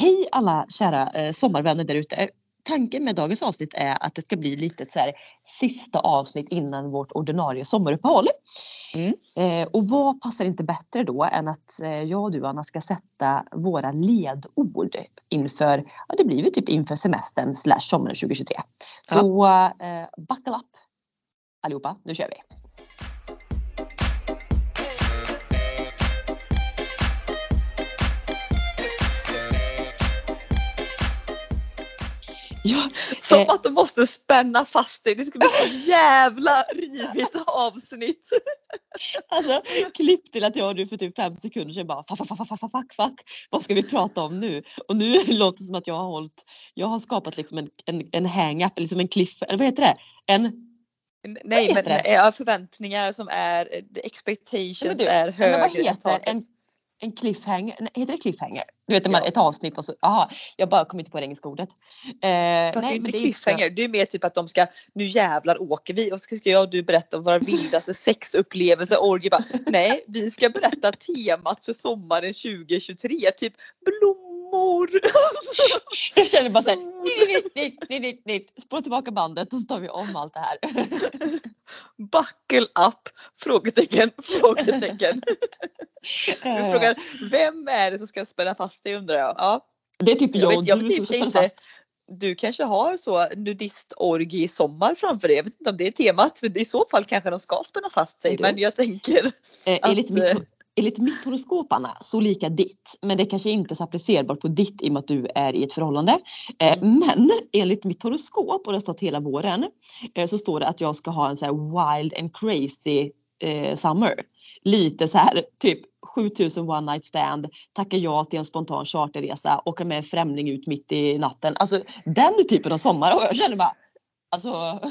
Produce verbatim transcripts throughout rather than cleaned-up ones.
Hej alla kära sommarvänner där ute. Tanken med dagens avsnitt är att det ska bli lite så här sista avsnitt innan vårt ordinarie sommaruppehåll. Mm. Eh, och vad passar inte bättre då än att eh, jag och du, Anna, ska sätta våra ledord inför, ja, det blir vi typ inför semestern slash sommaren tjugohundratjugotre. Så ja. eh, buckle up allihopa, nu kör vi! Ja, som eh, att de måste spänna fast dig. Det ska bli så jävla rivigt avsnitt. Alltså, klipp till att jag och du för typ fem sekunder sedan bara fuck, fuck, fuck, fuck, fuck. Vad ska vi prata om nu? Och nu låter det som att jag har hållit, jag har skapat liksom en, en, en hang-up, eller liksom en cliff, eller vad heter det? En... Nej, men det? Förväntningar som är, expectations, ja, men du, är högre än taket. En, En cliffhanger, nej, heter det cliffhanger? Du vet, ja. Ett avsnitt och så, aha, jag bara kom inte på det engelska ordet. Eh, nej, det är inte det cliffhanger, är inte... det är mer typ att de ska, nu jävlar åker vi och ska jag och du berätta om våra vildaste sexupplevelser, orgie bara, nej, vi ska berätta temat för sommaren tjugohundratjugotre, typ blommor. Jag känner bara så här, spår tillbaka bandet och så tar vi om allt det här. Buckle up, frågetecken, frågetecken. Du frågar, vem är det som ska spänna fast dig, undrar jag. Ja. Det är typ jag, jag vet, jag du typ inte. Fast. Du kanske har så nudistorgi i sommar framför dig. Jag vet inte om det är temat, men i så fall kanske de ska spänna fast sig. Du, men jag tänker eh, att... Enligt mitt, enligt mitt horoskop, Anna, så lika ditt. Men det kanske inte är så applicerbart på ditt i och med att du är i ett förhållande. Eh, mm. Men enligt mitt horoskop, och det har stått hela våren, eh, så står det att jag ska ha en så här wild and crazy eh, summer. Lite så här typ sjutusen one night stand, tacka ja till en spontan charterresa, åka med en främling ut mitt i natten. Alltså den typen av sommar, och jag känner bara, alltså hallå?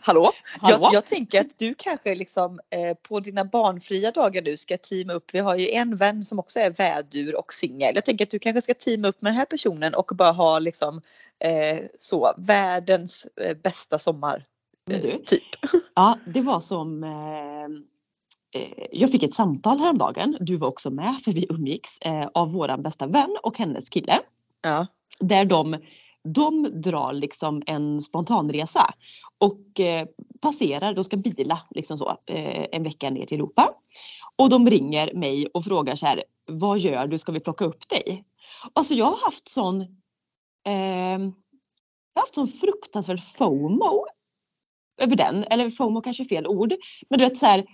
hallå? Jag, jag tänker att du kanske liksom eh, på dina barnfria dagar nu ska teama upp. Vi har ju en vän som också är vädur och singel. Jag tänker att du kanske ska teama upp med den här personen och bara ha liksom eh, så världens eh, bästa sommar eh, du, typ. Ja, det var som eh, jag fick ett samtal häromdagen, du var också med för vi umgicks, eh, av våran bästa vän och hennes kille. Ja. Där de, de drar liksom en spontanresa och eh, passerar, de ska bila liksom så, eh, en vecka ner till Europa. Och de ringer mig och frågar så här, vad gör du, ska vi plocka upp dig? Alltså jag har haft sån, eh, jag har haft sån fruktansvärd FOMO över den, eller FOMO kanske är fel ord, men du vet så här,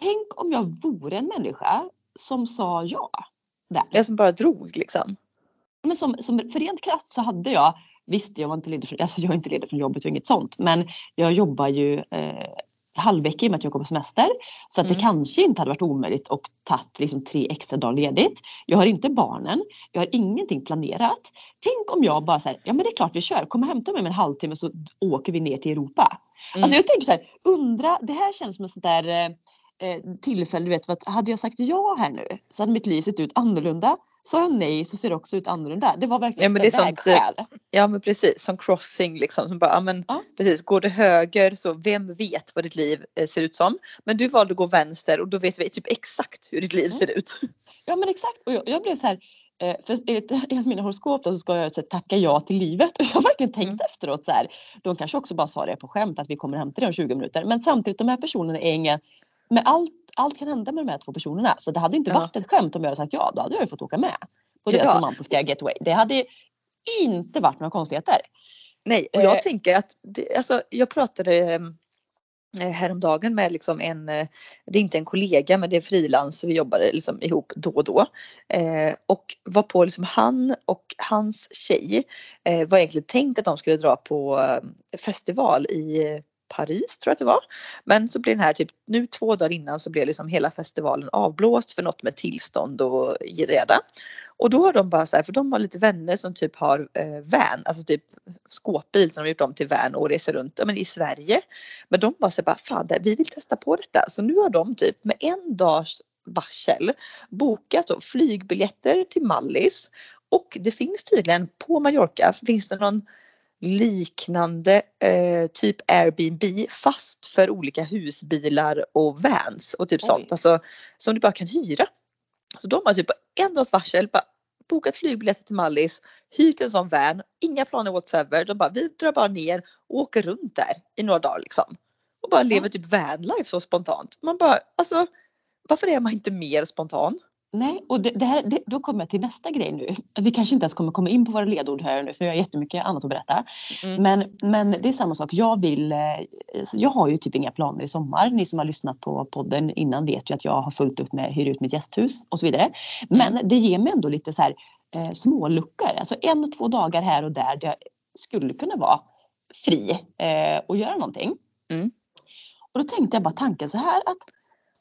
tänk om jag vore en människa som sa ja. Där. Jag som bara drog liksom. Men som, som för rent krasst så hade jag, visst jag var inte ledig från, alltså jag är inte ledig från jobbet och inget sånt. Men jag jobbar ju eh, halvvecka i och med att jag går på semester. Så att mm. det kanske inte hade varit omöjligt att tagit liksom tre extra dagar ledigt. Jag har inte barnen, jag har ingenting planerat. Tänk om jag bara så här, ja men det är klart vi kör, kom och hämta mig med en halvtimme så åker vi ner till Europa. Mm. Alltså jag tänker så här, undra, det här känns som en sån där... Eh, tillfälle, du vet, för att hade jag sagt ja här nu så hade mitt liv sett ut annorlunda, så jag nej så ser det också ut annorlunda. Det var verkligen, ja, men det är vägskäl. Sånt, ja men precis, som crossing liksom, som bara, ja, men, ja. Precis, går det höger så vem vet vad ditt liv eh, ser ut som, men du valde att gå vänster och då vet vi typ exakt hur ditt liv ser ut. Ja men exakt, och jag, jag blev så här, eh, för enligt, enligt mina horoskop då, så ska jag så här, tacka ja till livet, och jag har verkligen tänkt mm. efteråt så här, de kanske också bara sa det på skämt att vi kommer hem till det om tjugo minuter, men samtidigt de här personerna är ingen. Men allt, allt kan hända med de här två personerna. Så det hade inte varit ja. ett skämt om jag hade sagt ja. Då hade jag ju fått åka med på deras ja. romantiska getaway. Det hade inte varit några konstigheter. Nej, och jag eh. tänker att... Det, alltså, jag pratade eh, häromdagen med liksom en... Eh, det är inte en kollega, men det är frilans. Vi jobbade liksom ihop då och då. Eh, och var på liksom han och hans tjej. Eh, var egentligen tänkt att de skulle dra på eh, festival i... Paris tror jag att det var. Men så blev den här typ, nu två dagar innan så blev liksom hela festivalen avblåst för något med tillstånd och reda. Och då har de bara så här, för de har lite vänner som typ har eh, van, alltså typ skåpbil som de har gjort om till van och reser runt, ja, men i Sverige. Men de bara så här, bara, fan där, vi vill testa på detta. Så nu har de typ med en dags varsel bokat och flygbiljetter till Mallis. Och det finns tydligen på Mallorca, finns det någon liknande eh, typ Airbnb fast för olika husbilar och vans och typ Oj. sånt, alltså, som du bara kan hyra. Så de har typ på en dags varsel bara, bokat flygbiljetter till Mallis, hyrt en sån van, inga planer whatsoever. De bara, vi drar bara ner och åker runt där i några dagar liksom. Och bara lever typ vanlife så spontant. Man bara, alltså, varför är man inte mer spontan? Nej, och det, det här, det, då kommer jag till nästa grej nu. Vi kanske inte ens kommer komma in på våra ledord här nu, för jag har jättemycket annat att berätta. Mm. Men, men det är samma sak. Jag vill, jag har ju typ inga planer i sommar. Ni som har lyssnat på podden innan vet ju att jag har fullt upp med hyr ut mitt gästhus och så vidare. Men mm. det ger mig ändå lite så här eh, små luckor. Alltså en och två dagar här och där, där jag skulle kunna vara fri eh, och göra någonting. Mm. Och då tänkte jag bara tanken så här att,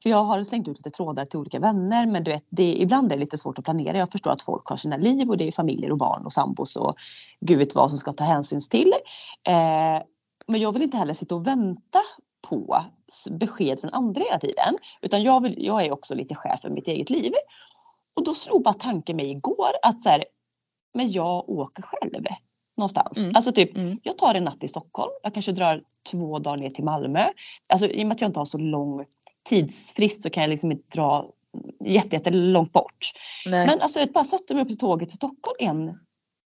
för jag har slängt ut lite trådar till olika vänner, men du vet, det, ibland är det lite svårt att planera. Jag förstår att folk har sina liv och det är familjer och barn och sambos och gud vet vad som ska ta hänsyn till. Eh, men jag vill inte heller sitta och vänta på besked från andra hela tiden, utan jag, vill, jag är också lite chef för mitt eget liv. Och då slog bara tanken mig igår att så här, men jag åker själv någonstans. Mm. Alltså typ, mm. jag tar en natt i Stockholm, jag kanske drar två dagar ner till Malmö. Alltså i och med att jag inte har så lång tidsfrist så kan jag liksom inte dra jätte, jätte långt bort. Nej. Men alltså jag bara satte mig upp till tåget till Stockholm en,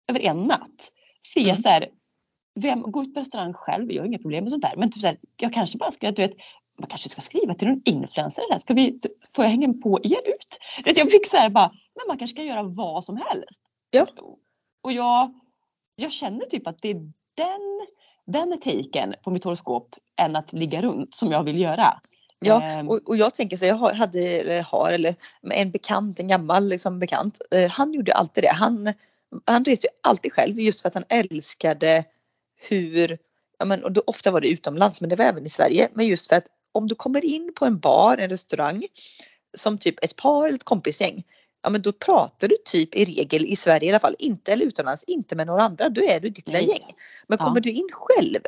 över en natt. Se mm. så här, vem, gå ut på restaurang själv, jag har inga problem med sånt där. Men typ så här, jag kanske bara ska, du vet, man kanske ska skriva till någon influencer där. Ska vi, får jag hänga på er ut? Vet, jag fick så här bara, men man kanske ska göra vad som helst. Ja. Och jag, jag känner typ att det är den, den etiken på mitt horoskop än att ligga runt som jag vill göra. Ja, och, och jag tänker så, jag hade, eller har, eller en bekant, en gammal liksom bekant, eh, han gjorde alltid det. Han, han reste ju alltid själv just för att han älskade hur, ja men, och då, ofta var det utomlands men det var även i Sverige, men just för att om du kommer in på en bar, en restaurang som typ ett par eller ett kompisgäng, ja men då pratar du typ i regel i Sverige i alla fall, inte eller utomlands, inte med några andra, då är du ditt lilla gäng. Men kommer ja. du in själv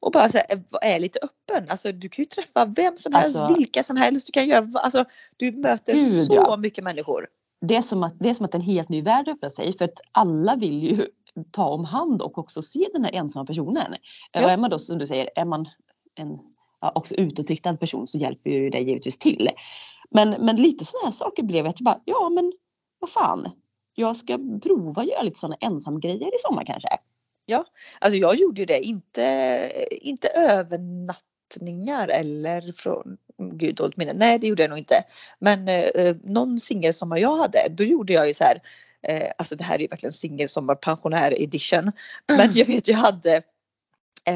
och bara så här, är lite öppen, alltså du kan ju träffa vem som helst, alltså, vilka som helst, du kan göra, alltså du möter gud, så ja. mycket människor. Det är, som att, det är som att en helt ny värld öppnar sig, för att alla vill ju ta om hand och också se den här ensamma personen. Ja. Och är man då, som du säger, är man en ja, också utåtriktad person, så hjälper ju det givetvis till. Men, men lite sådana här saker blev jag bara, ja men vad fan, jag ska prova göra lite sådana ensam grejer i sommar kanske. Ja, alltså jag gjorde ju det, inte, inte övernattningar eller från gud hållt minne, nej det gjorde jag nog inte. Men eh, någon singelsommar jag hade, då gjorde jag ju så här, eh, alltså det här är ju verkligen singelsommar pensionär edition. Men mm. jag vet jag hade, eh,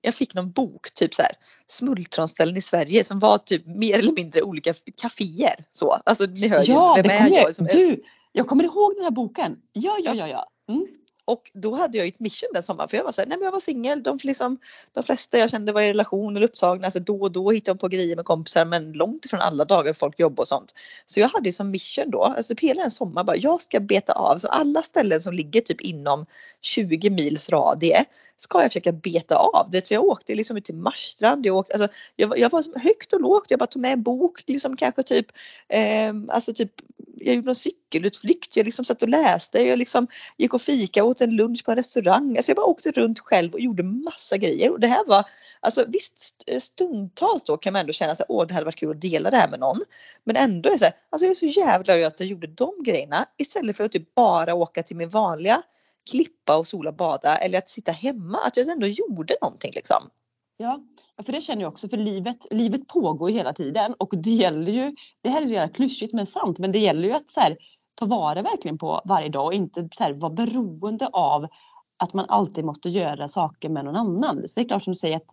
jag fick någon bok typ så här, smultronställen i Sverige som var typ mer eller mindre olika kaféer. Så, alltså ni hör ju, ja, vem är jag? Som du, jag kommer ihåg den här boken, ja ja ja ja. Mm. Och då hade jag ju ett mission den sommaren, för jag var så här, nej men jag var singel, de, liksom, de flesta jag kände var i relationer och uppsagna, alltså då och då hittade de på grejer med kompisar, men långt ifrån alla dagar folk jobbar och sånt. Så jag hade ju som mission då, alltså hela en sommar bara, jag ska beta av, så alla ställen som ligger typ inom tjugo mils radie ska jag försöka beta av. Det, så jag åkte liksom ut till Marstrand, jag, åkte, alltså, jag, jag var högt och lågt, jag bara tog med en bok, liksom kanske typ, eh, alltså typ, jag gjorde någon cykelutflykt, jag liksom satt och läste, jag liksom gick och fika, åt en lunch på en restaurang, alltså jag bara åkte runt själv och gjorde massa grejer. Och det här var, alltså visst stundtals då kan man ändå känna sig, åh det hade varit kul att dela det här med någon, men ändå är så här, alltså jag är så jävla glad att jag gjorde de grejerna istället för att typ bara åka till min vanliga klippa och sola, bada eller att sitta hemma, att jag ändå gjorde någonting liksom. Ja, för det känner jag också, för livet, livet pågår hela tiden och det gäller ju, det här är så jävla klyschigt men sant, men det gäller ju att så här, ta vara verkligen på varje dag och inte så här, vara beroende av att man alltid måste göra saker med någon annan. Så det är klart som du säger att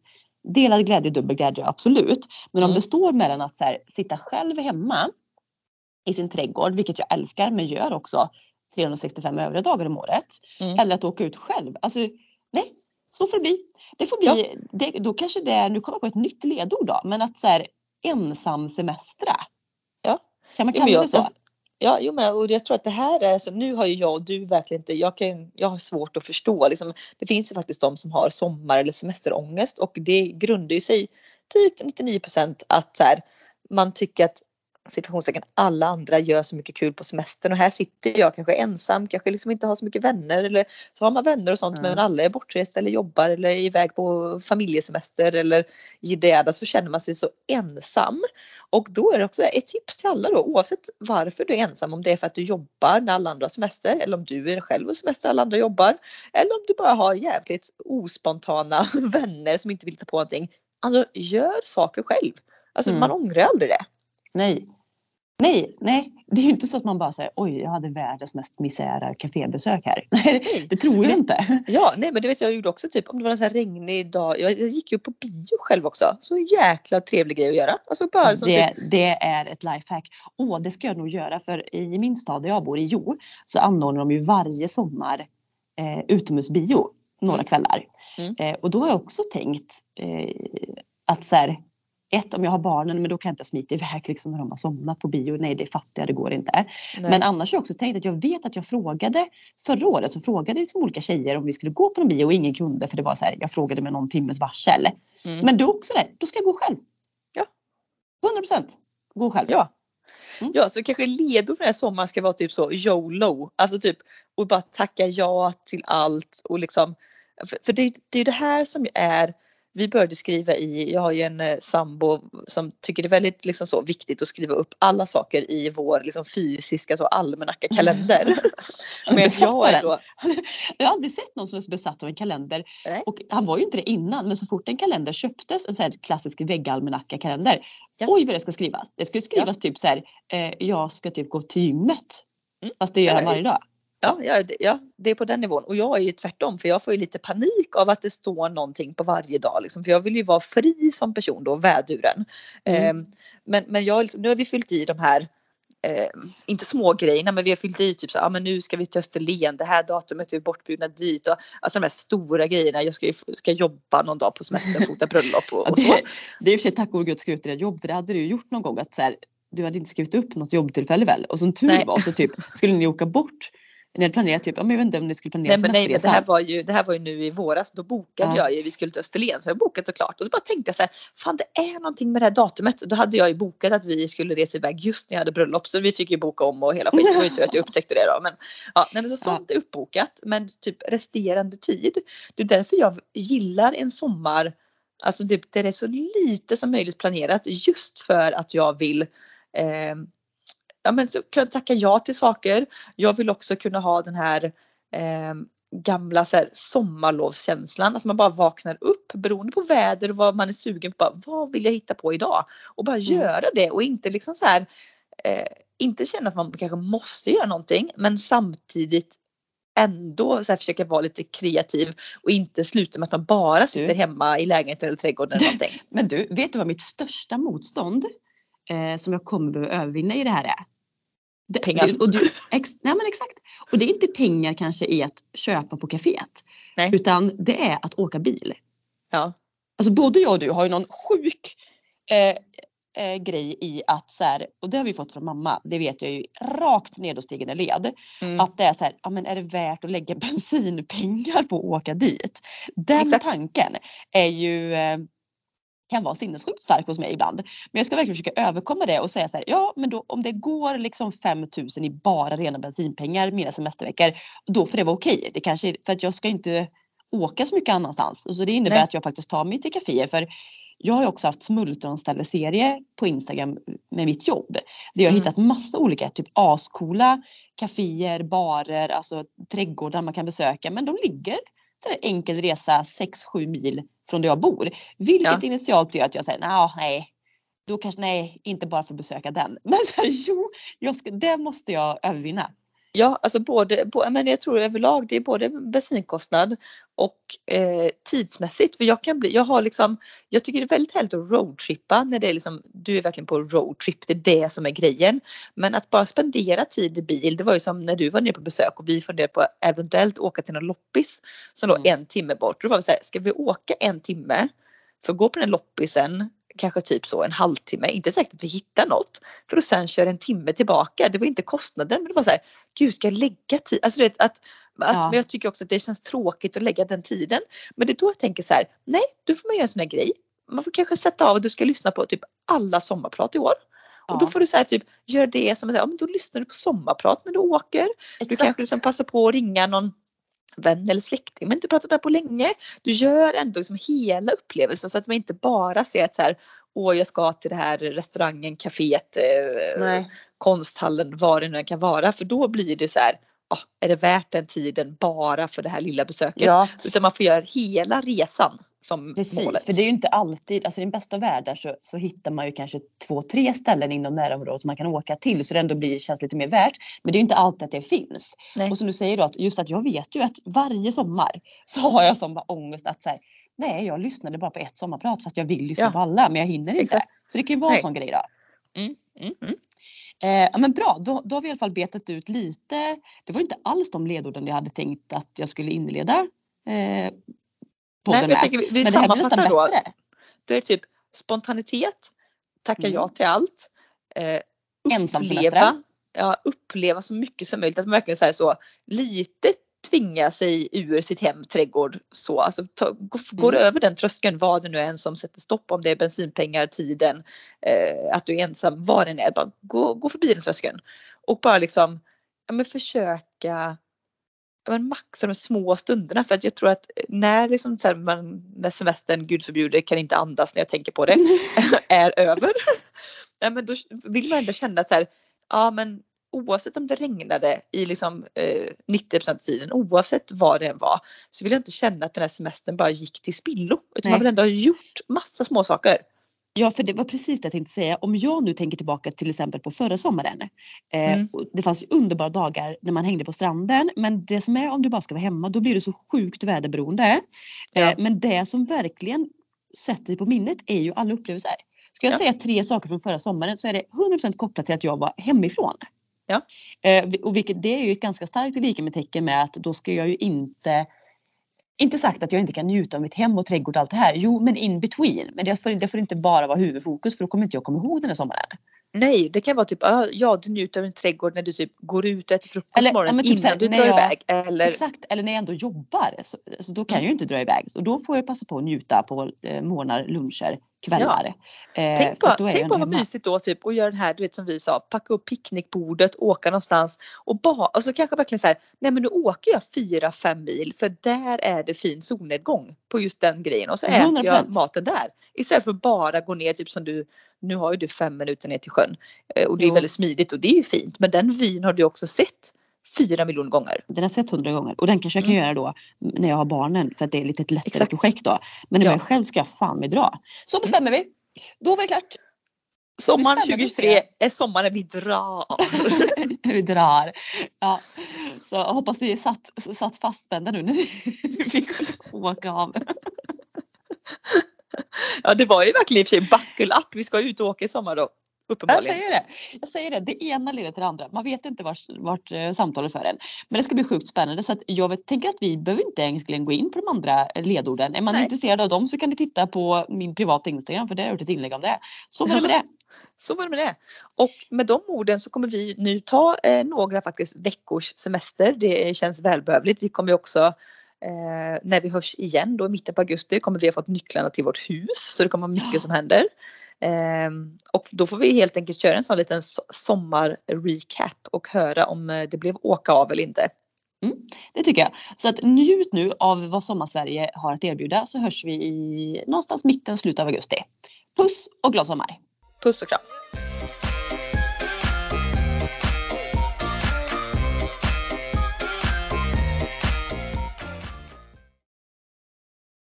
delad glädje och dubbel glädje, absolut. Men om mm. det står mellan att så här, sitta själv hemma i sin trädgård, vilket jag älskar men gör också trehundrasextiofem övriga dagar om året, mm. eller att åka ut själv. Alltså, nej, så får det bli. Det får bli, ja. det, då kanske det, nu kommer jag på ett nytt ledord då, men att så här, ensam semestra. Ja. Kan man kalla jo, jag, det så? Alltså, ja, jo, men, och jag tror att det här är, alltså, nu har ju jag och du verkligen inte, jag, kan, jag har svårt att förstå, liksom, det finns ju faktiskt de som har sommar- eller semesterångest, och det grundar ju sig typ nittionio procent att så här, man tycker att situationstecken alla andra gör så mycket kul på semestern och här sitter jag kanske ensam, kanske liksom inte har så mycket vänner, eller så har man vänner och sånt mm. men alla är bortresta eller jobbar eller är iväg på familjesemester eller ideada, så känner man sig så ensam. Och då är det också ett tips till alla då, oavsett varför du är ensam, om det är för att du jobbar när alla andra har semester, eller om du är själv och semester alla andra jobbar, eller om du bara har jävligt ospontana vänner som inte vill ta på någonting. Alltså gör saker själv. Alltså mm. man ångrar aldrig det. Nej, nej, nej. Det är ju inte så att man bara säger, oj jag hade världens mest misära kafébesök här. Nej, det tror jag inte. Ja, nej men det vet jag, jag gjorde också typ, om det var en sån här regnig dag, jag, jag gick ju på bio själv också. Så jäkla trevlig grej att göra. Alltså bara som det, typ... det är ett lifehack. Åh, det ska jag nog göra, för i min stad där jag bor i Jo, så anordnar de ju varje sommar eh, utomhusbio några mm. kvällar. Mm. Eh, och då har jag också tänkt eh, att så här, ett, om jag har barnen, men då kan jag inte smita iväg liksom när de har somnat på bio. Nej, det är fattiga, det går inte. Nej. Men annars har jag också tänkt att jag vet att jag frågade förra året, så frågade liksom olika tjejer om vi skulle gå på en bio och ingen kunde, för det var så här, jag frågade med någon timmes varsel. Mm. Men då också det, då ska jag gå själv. Ja. hundra procent gå själv. Ja. Mm. Ja, så kanske ledord för den här sommaren ska vara typ så YOLO. Alltså typ, och bara tacka ja till allt och liksom, för, för det, det är det här som är. Vi började skriva i, jag har ju en sambo som tycker det är väldigt liksom så viktigt att skriva upp alla saker i vår liksom fysiska så allmänacka kalender. Mm. Men jag, är då... jag har aldrig sett någon som är så besatt av en kalender. Nej. Och han var ju inte det innan, men så fort en kalender köptes, en så här klassisk väggalmanacka kalender. Ja. Oj vad det ska skrivas. Det skulle skrivas ja. Typ så här, eh, jag ska typ gå till gymmet. Mm. Fast det gör han varje dag. Ja, ja, ja, det är på den nivån. Och jag är ju tvärtom, för jag får ju lite panik av att det står någonting på varje dag. Liksom, för jag vill ju vara fri som person då, väduren. Mm. Eh, men men jag, nu har vi fyllt i de här, eh, inte små grejerna, men vi har fyllt i typ så här, ah, men nu ska vi till Österlen, det här datumet är vi bortbjudna dit. Och, alltså de här stora grejerna, jag ska ju ska jobba någon dag på semestern, fota bröllop och, och så. Det, det är ju för sig tack och gud skrivit ditt jobb, för det hade du ju gjort någon gång att så här, du hade inte skrivit upp något jobbtillfälle väl? Och som tur Nej. var så typ, skulle ni åka bort? Ni hade planerat typ, jag vet inte om ni skulle planera nej, men nej, men det här var ju det här var ju nu i våras, då bokade ja. jag ju, vi skulle till Österlen, så jag bokat såklart. Och så bara tänkte jag så här, fan det är någonting med det här datumet. Då hade jag ju bokat att vi skulle resa iväg just när jag hade bröllop, så vi fick ju boka om och hela skiten, var ju tur att jag upptäckte det då. Men ja, nej, men så sånt ja. är uppbokat, men typ resterande tid. Det är därför jag gillar en sommar, alltså det, det är så lite som möjligt planerat, just för att jag vill eh, ja, men så kan jag tacka ja till saker. Jag vill också kunna ha den här eh, gamla så här, sommarlovskänslan. Alltså man bara vaknar upp beroende på väder och vad man är sugen på. Bara, vad vill jag hitta på idag? Och bara mm. göra det och inte liksom så här, eh, inte känna att man kanske måste göra någonting. Men samtidigt ändå så här, försöka vara lite kreativ och inte sluta med att man bara sitter du. hemma i lägenheten eller trädgården eller någonting. Men du, vet du vad mitt största motstånd eh, som jag kommer behöva övervinna i det här är? Det, pengar. Och du, ex, nej men exakt. Och det är inte pengar kanske i att köpa på kaféet. Nej. Utan det är att åka bil. Ja. Alltså både jag och du har ju någon sjuk eh, eh, grej i att så här, och det har vi fått från mamma, det vet jag ju, rakt nedåtstigande led. Mm. Att det är så här, ja men är det värt att lägga bensinpengar på att åka dit? Den exakt. tanken är ju... Eh, kan vara sinnessjukt stark hos mig ibland. Men jag ska verkligen försöka överkomma det och säga så här, ja men då om det går liksom fem tusen i bara rena bensinpengar mina semesterveckor, då får det vara okej. Det kanske är, för att jag ska inte åka så mycket annanstans. Och så det innebär Nej. att jag faktiskt tar mig till kaféer, för jag har ju också haft smultronställe-serie på Instagram med mitt jobb. Där jag har mm. hittat massa olika typ ascoola kaféer, barer, alltså trädgårdar man kan besöka, men de ligger så där enkel resa sex sju mil från där jag bor. Vilket ja. initialt gör att jag säger, nah, nej, då kanske nej, inte bara för att besöka den. Men så här, jo, jag ska, det måste jag övervinna. Ja, alltså både, både, men jag tror överlag det är både bensinkostnad och eh, tidsmässigt. För jag kan bli, jag har liksom, jag tycker det är väldigt härligt att roadtrippa när det är liksom, du är verkligen på roadtrip, det är det som är grejen. Men att bara spendera tid i bil, det var ju som när du var nere på besök och vi funderade på eventuellt åka till någon loppis som låg mm. en timme bort. Då var vi så här, ska vi åka en timme för att gå på den loppisen? Kanske typ så en halvtimme. Inte säkert att vi hittar något. För att sen köra en timme tillbaka. Det var inte kostnaden. Men det var så här. Gud, ska jag lägga tid? Alltså det, att, att, ja. Men jag tycker också att det känns tråkigt att lägga den tiden. Men det är då jag tänker så här. Nej, då får man göra en sån här grej. Man får kanske sätta av att du ska lyssna på typ alla sommarprat i år. Och då får du så här, typ, gör det som att ja, men då lyssnar du på sommarprat när du åker. Exakt. Du kanske liksom passar på att ringa någon vän eller släkting men inte pratat med på länge. Du gör ändå liksom hela upplevelsen så att man inte bara ser att så här, åh jag ska till det här restaurangen, kaféet, eh, konsthallen, vad det nu kan vara. För då blir det så här, ah, är det värt den tiden bara för det här lilla besöket? Ja. Utan man får göra hela resan som precis, målet. För det är ju inte alltid, alltså i den bästa världen så, så hittar man ju kanske två, tre ställen inom närområdet som man kan åka till så det ändå blir, känns lite mer värt. Men det är ju inte alltid att det finns. Nej. Och som du säger då, att just att jag vet ju att varje sommar så har jag som bara ångest att så här, nej jag lyssnade bara på ett sommarprat fast jag vill lyssna ja. på alla men jag hinner inte. Exakt. Så det kan ju vara nej. en sån grej då. Mm, mm, mm. Eh, ja, men bra, då, då har vi i alla fall betat ut lite. Det var inte alls de ledorden jag hade tänkt att jag skulle inleda eh, på nej, den här. Jag tänker, vi, vi men det här blir nästan då, bättre. Det är typ spontanitet, tacka mm. ja till allt, eh, uppleva, ja, uppleva så mycket som möjligt. Att man verkligen så här så, lite tvinga sig ur sitt hem, trädgård, så. Alltså, ta, går mm. över den tröskeln, vad det nu är en som sätter stopp, om det är bensinpengar, tiden, eh, att du är ensam, vad den är, bara gå, gå förbi den tröskeln. Och bara liksom, ja, men försöka ja, men maxa de små stunderna, för att jag tror att när, liksom, så här, man, när semestern, gud förbjuder, kan inte andas när jag tänker på det, är över, ja, men då vill man ändå känna så här, ja men oavsett om det regnade i liksom eh, nittio procent av tiden, oavsett vad det än var, så vill jag inte känna att den här semestern bara gick till spillo. Utan nej. Man vill ändå ha gjort massa små saker. Ja, för det var precis det jag tänkte säga. Om jag nu tänker tillbaka till exempel på förra sommaren. Eh, mm. Det fanns ju underbara dagar när man hängde på stranden. Men det som är om du bara ska vara hemma, då blir det så sjukt väderberoende. Ja. Eh, men det som verkligen sätter på minnet är ju alla upplevelser. Ska jag ja. säga tre saker från förra sommaren så är det hundra procent kopplat till att jag var hemifrån. Ja. Och vilket, det är ju ett ganska starkt lika med tecken med att då ska jag ju inte inte sagt att jag inte kan njuta av mitt hem och trädgård och allt det här, jo men in between, men det får, det får inte bara vara huvudfokus för då kommer inte jag komma ihåg den här sommaren. Nej, det kan vara typ, ja du njuter av din trädgård när du typ går ut och äter frukost eller, morgonen ja, typ innan här, du drar jag, iväg. Eller... Exakt, eller när jag ändå jobbar så, så då kan mm. jag ju inte dra iväg. Och då får jag passa på att njuta på eh, morgnar, luncher, kvällar. Ja. Eh, tänk på, tänk på vad mysigt då typ och göra den här, du vet som vi sa, packa upp picknickbordet, åka någonstans och bara, alltså kanske verkligen så här, nej men nu åker jag fyra, fem mil för där är det fin solnedgång på just den grejen och så äter hundra procent jag maten där. Istället för att bara gå ner typ som du, nu har ju du fem minuter ner till sjön och det är jo. väldigt smidigt och det är ju fint. Men den vyn har du också sett fyra miljoner gånger. Den har sett hundra gånger och den kanske jag kan mm. göra då när jag har barnen för att det är lite ett lättare exakt. projekt då. Men när ja. jag själv ska jag fan med dra. Så bestämmer mm. vi. Då var det klart. Sommaren tjugohundratjugotre är sommaren vi drar. vi drar. Ja. Så jag hoppas ni är satt, satt fastspända nu när vi fick åka av. Ja, det var ju verkligen i och för sig buckle up. Vi ska ut och åka i sommar då. Jag säger det. Jag säger det. Det ena leder till det andra. Man vet inte vart, vart eh, samtalet för en. Men det ska bli sjukt spännande. Så att jag tänker att vi behöver inte egentligen gå in på de andra ledorden. Är man nej. intresserad av dem så kan ni titta på min privata Instagram. För där har jag gjort ett inlägg om det. Så var det med det. Så var det med det. Och med de orden så kommer vi nu ta eh, några faktiskt veckors semester. Det känns välbehövligt. Vi kommer också... Eh, när vi hörs igen då i mitten på augusti kommer vi ha fått nycklarna till vårt hus så det kommer vara mycket ja. som händer eh, och då får vi helt enkelt köra en sån liten sommar-recap och höra om det blev åka av eller inte. Mm, det tycker jag. Så att njut nu av vad Sommarsverige har att erbjuda så hörs vi i någonstans mitten, slutet av augusti. Puss och glad sommar! Puss och kram!